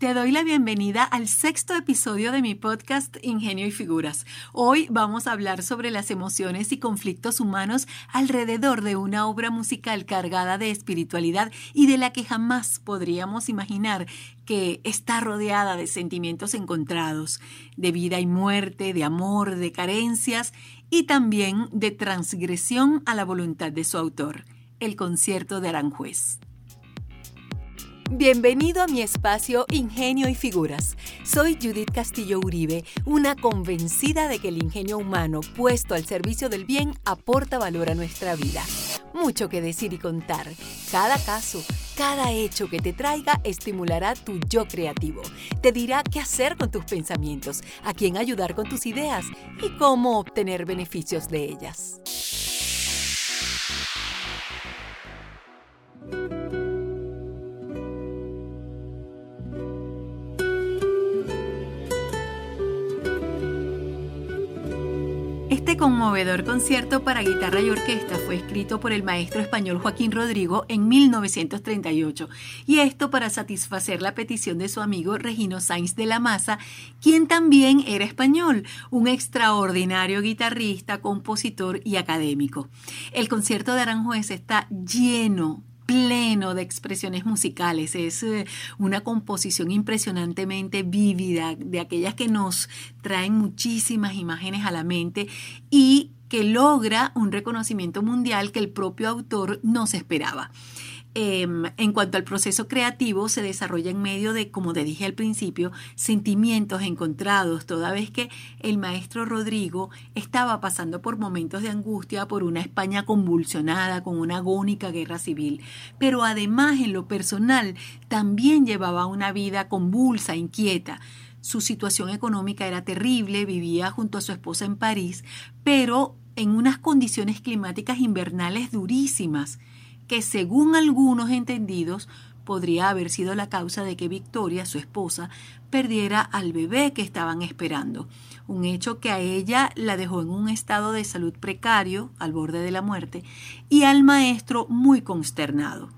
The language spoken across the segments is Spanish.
Te doy la bienvenida al sexto episodio de mi podcast Ingenio y Figuras. Hoy vamos a hablar sobre las emociones y conflictos humanos alrededor de una obra musical cargada de espiritualidad y de la que jamás podríamos imaginar que está rodeada de sentimientos encontrados, de vida y muerte, de amor, de carencias y también de transgresión a la voluntad de su autor, el Concierto de Aranjuez. Bienvenido a mi espacio Ingenio y Figuras. Soy Judith Castillo Uribe, una convencida de que el ingenio humano puesto al servicio del bien aporta valor a nuestra vida. Mucho que decir y contar. Cada caso, cada hecho que te traiga estimulará tu yo creativo. Te dirá qué hacer con tus pensamientos, a quién ayudar con tus ideas y cómo obtener beneficios de ellas. Este conmovedor concierto para guitarra y orquesta fue escrito por el maestro español Joaquín Rodrigo en 1938, y esto para satisfacer la petición de su amigo Regino Sainz de la Maza, quien también era español, un extraordinario guitarrista, compositor y académico. El concierto de Aranjuez está pleno de expresiones musicales. Es una composición impresionantemente vívida, de aquellas que nos traen muchísimas imágenes a la mente y que logra un reconocimiento mundial que el propio autor no se esperaba. En cuanto al proceso creativo, se desarrolla en medio de, como te dije al principio, sentimientos encontrados, toda vez que el maestro Rodrigo estaba pasando por momentos de angustia por una España convulsionada, con una agónica guerra civil. Pero además, en lo personal, también llevaba una vida convulsa, inquieta. Su situación económica era terrible, vivía junto a su esposa en París, pero en unas condiciones climáticas invernales durísimas, que según algunos entendidos podría haber sido la causa de que Victoria, su esposa, perdiera al bebé que estaban esperando. Un hecho que a ella la dejó en un estado de salud precario, al borde de la muerte, y al maestro muy consternado.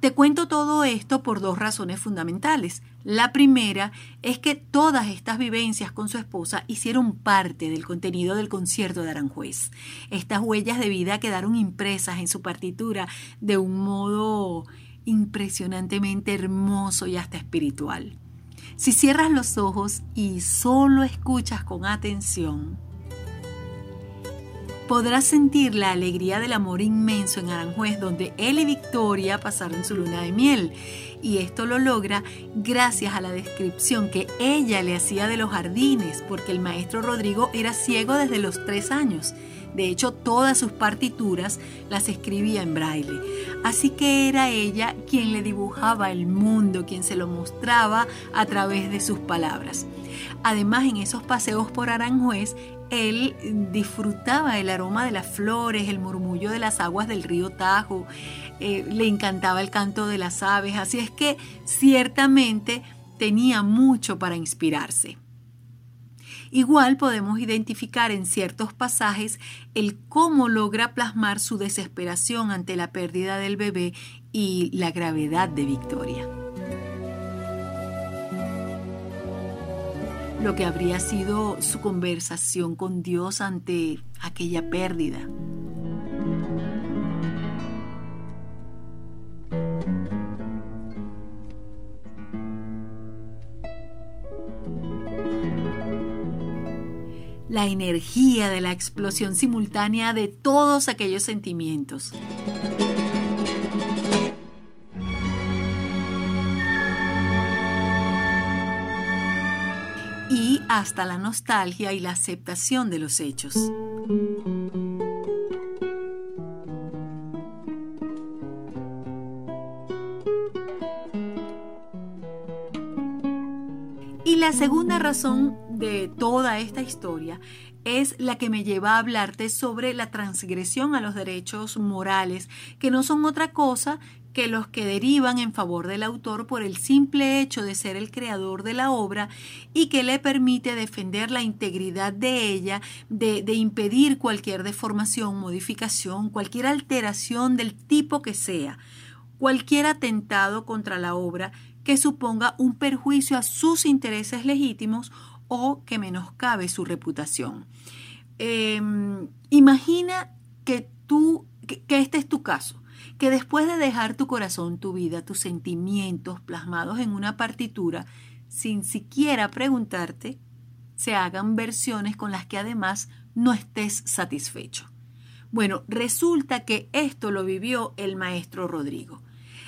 Te cuento todo esto por dos razones fundamentales. La primera es que todas estas vivencias con su esposa hicieron parte del contenido del concierto de Aranjuez. Estas huellas de vida quedaron impresas en su partitura de un modo impresionantemente hermoso y hasta espiritual. Si cierras los ojos y solo escuchas con atención, podrás sentir la alegría del amor inmenso en Aranjuez, donde él y Victoria pasaron su luna de miel. Y esto lo logra gracias a la descripción que ella le hacía de los jardines, porque el maestro Rodrigo era ciego desde los 3 años. De hecho, todas sus partituras las escribía en braille. Así que era ella quien le dibujaba el mundo, quien se lo mostraba a través de sus palabras. Además, en esos paseos por Aranjuez, él disfrutaba el aroma de las flores, el murmullo de las aguas del río Tajo, le encantaba el canto de las aves, así es que ciertamente tenía mucho para inspirarse. Igual podemos identificar en ciertos pasajes el cómo logra plasmar su desesperación ante la pérdida del bebé y la gravedad de Victoria. Lo que habría sido su conversación con Dios ante aquella pérdida. La energía de la explosión simultánea de todos aquellos sentimientos. Y hasta la nostalgia y la aceptación de los hechos. Y la segunda razón de toda esta historia es la que me lleva a hablarte sobre la transgresión a los derechos morales, que no son otra cosa que los que derivan en favor del autor por el simple hecho de ser el creador de la obra y que le permite defender la integridad de ella, de impedir cualquier deformación, modificación, cualquier alteración del tipo que sea, cualquier atentado contra la obra que suponga un perjuicio a sus intereses legítimos o que menoscabe su reputación. Imagina que tú, que este es tu caso, que después de dejar tu corazón, tu vida, tus sentimientos plasmados en una partitura, sin siquiera preguntarte, se hagan versiones con las que además no estés satisfecho. Bueno, resulta que esto lo vivió el maestro Rodrigo.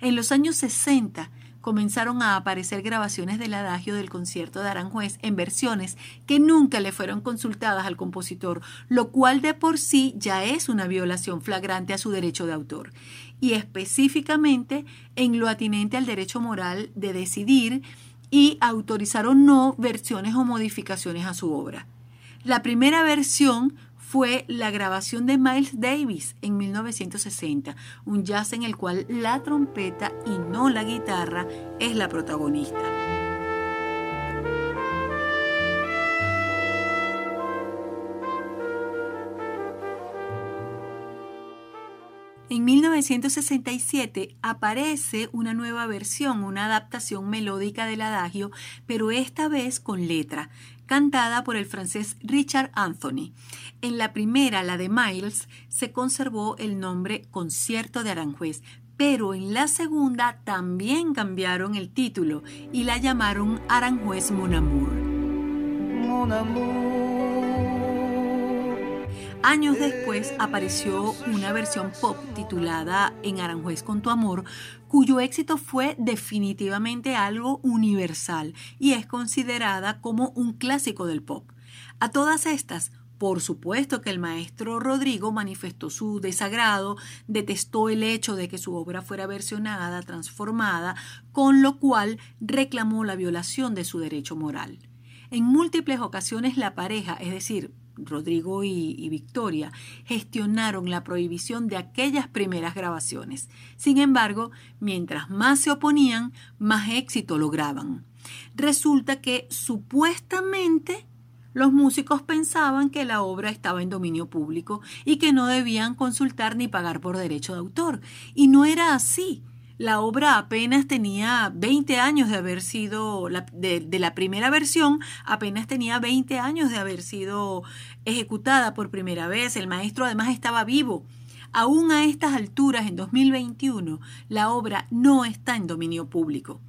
En los años 60 comenzaron a aparecer grabaciones del adagio del concierto de Aranjuez en versiones que nunca le fueron consultadas al compositor, lo cual de por sí ya es una violación flagrante a su derecho de autor, y específicamente en lo atinente al derecho moral de decidir y autorizar o no versiones o modificaciones a su obra. La primera versión fue la grabación de Miles Davis en 1960, un jazz en el cual la trompeta y no la guitarra es la protagonista. En 1967 aparece una nueva versión, una adaptación melódica del adagio, pero esta vez con letra, cantada por el francés Richard Anthony. En la primera, la de Miles, se conservó el nombre Concierto de Aranjuez, pero en la segunda también cambiaron el título y la llamaron Aranjuez Mon Amour. Mon Amour. Años después apareció una versión pop titulada En Aranjuez con tu amor, cuyo éxito fue definitivamente algo universal y es considerada como un clásico del pop. A todas estas, por supuesto que el maestro Rodrigo manifestó su desagrado, detestó el hecho de que su obra fuera versionada, transformada, con lo cual reclamó la violación de su derecho moral. En múltiples ocasiones la pareja, es decir, Rodrigo y Victoria, gestionaron la prohibición de aquellas primeras grabaciones. Sin embargo, mientras más se oponían, más éxito lograban. Resulta que supuestamente los músicos pensaban que la obra estaba en dominio público y que no debían consultar ni pagar por derecho de autor. Y no era así. La obra apenas tenía 20 años de haber sido, de la primera versión, apenas tenía 20 años de haber sido ejecutada por primera vez. El maestro además estaba vivo. Aún a estas alturas, en 2021, la obra no está en dominio público.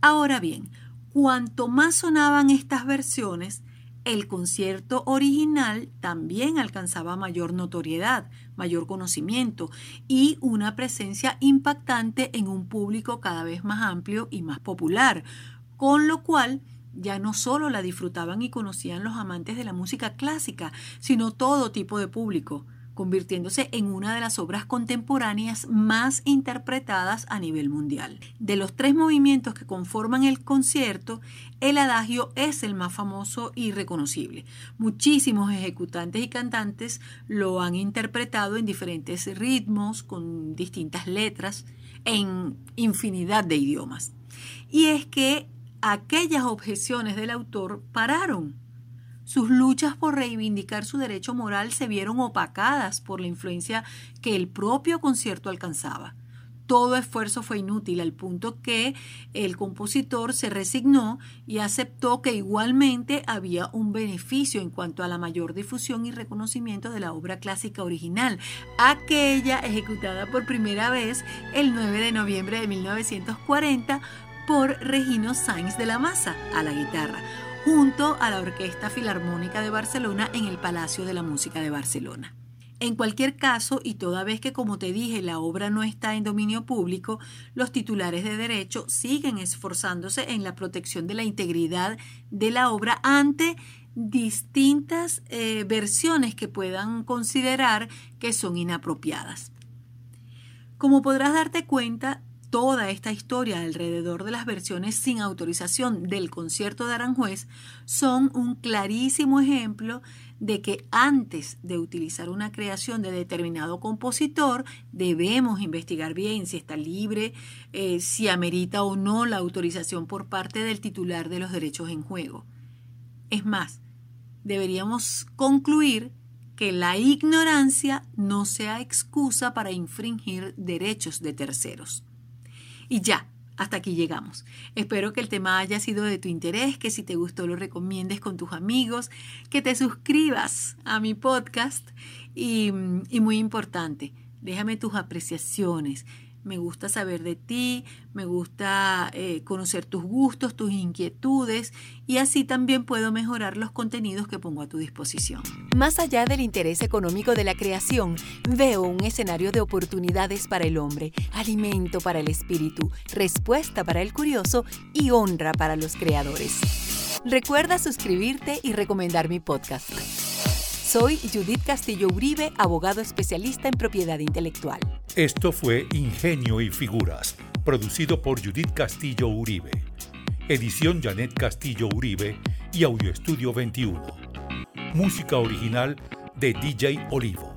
Ahora bien, cuanto más sonaban estas versiones, el concierto original también alcanzaba mayor notoriedad, mayor conocimiento y una presencia impactante en un público cada vez más amplio y más popular, con lo cual ya no solo la disfrutaban y conocían los amantes de la música clásica, sino todo tipo de público, convirtiéndose en una de las obras contemporáneas más interpretadas a nivel mundial. De los tres movimientos que conforman el concierto, el adagio es el más famoso y reconocible. Muchísimos ejecutantes y cantantes lo han interpretado en diferentes ritmos, con distintas letras, en infinidad de idiomas. Y es que aquellas objeciones del autor pararon. Sus luchas por reivindicar su derecho moral se vieron opacadas por la influencia que el propio concierto alcanzaba. Todo esfuerzo fue inútil, al punto que el compositor se resignó y aceptó que igualmente había un beneficio en cuanto a la mayor difusión y reconocimiento de la obra clásica original, aquella ejecutada por primera vez el 9 de noviembre de 1940 por Regino Sainz de la Maza a la guitarra, junto a la Orquesta Filarmónica de Barcelona en el Palacio de la Música de Barcelona. En cualquier caso, y toda vez que, como te dije, la obra no está en dominio público, los titulares de derecho siguen esforzándose en la protección de la integridad de la obra ante distintas versiones que puedan considerar que son inapropiadas. Como podrás darte cuenta, toda esta historia alrededor de las versiones sin autorización del concierto de Aranjuez son un clarísimo ejemplo de que antes de utilizar una creación de determinado compositor debemos investigar bien si está libre, si amerita o no la autorización por parte del titular de los derechos en juego. Es más, deberíamos concluir que la ignorancia no sea excusa para infringir derechos de terceros. Y ya, Hasta aquí llegamos. Espero que el tema haya sido de tu interés, que si te gustó lo recomiendes con tus amigos, que te suscribas a mi podcast y muy importante, déjame tus apreciaciones. Me gusta saber de ti, me gusta conocer tus gustos, tus inquietudes y así también puedo mejorar los contenidos que pongo a tu disposición. Más allá del interés económico de la creación, veo un escenario de oportunidades para el hombre, alimento para el espíritu, respuesta para el curioso y honra para los creadores. Recuerda suscribirte y recomendar mi podcast. Soy Judith Castillo Uribe, abogado especialista en propiedad intelectual. Esto fue Ingenio y Figuras, producido por Judith Castillo Uribe. Edición Janet Castillo Uribe y Audioestudio 21. Música original de DJ Olivo.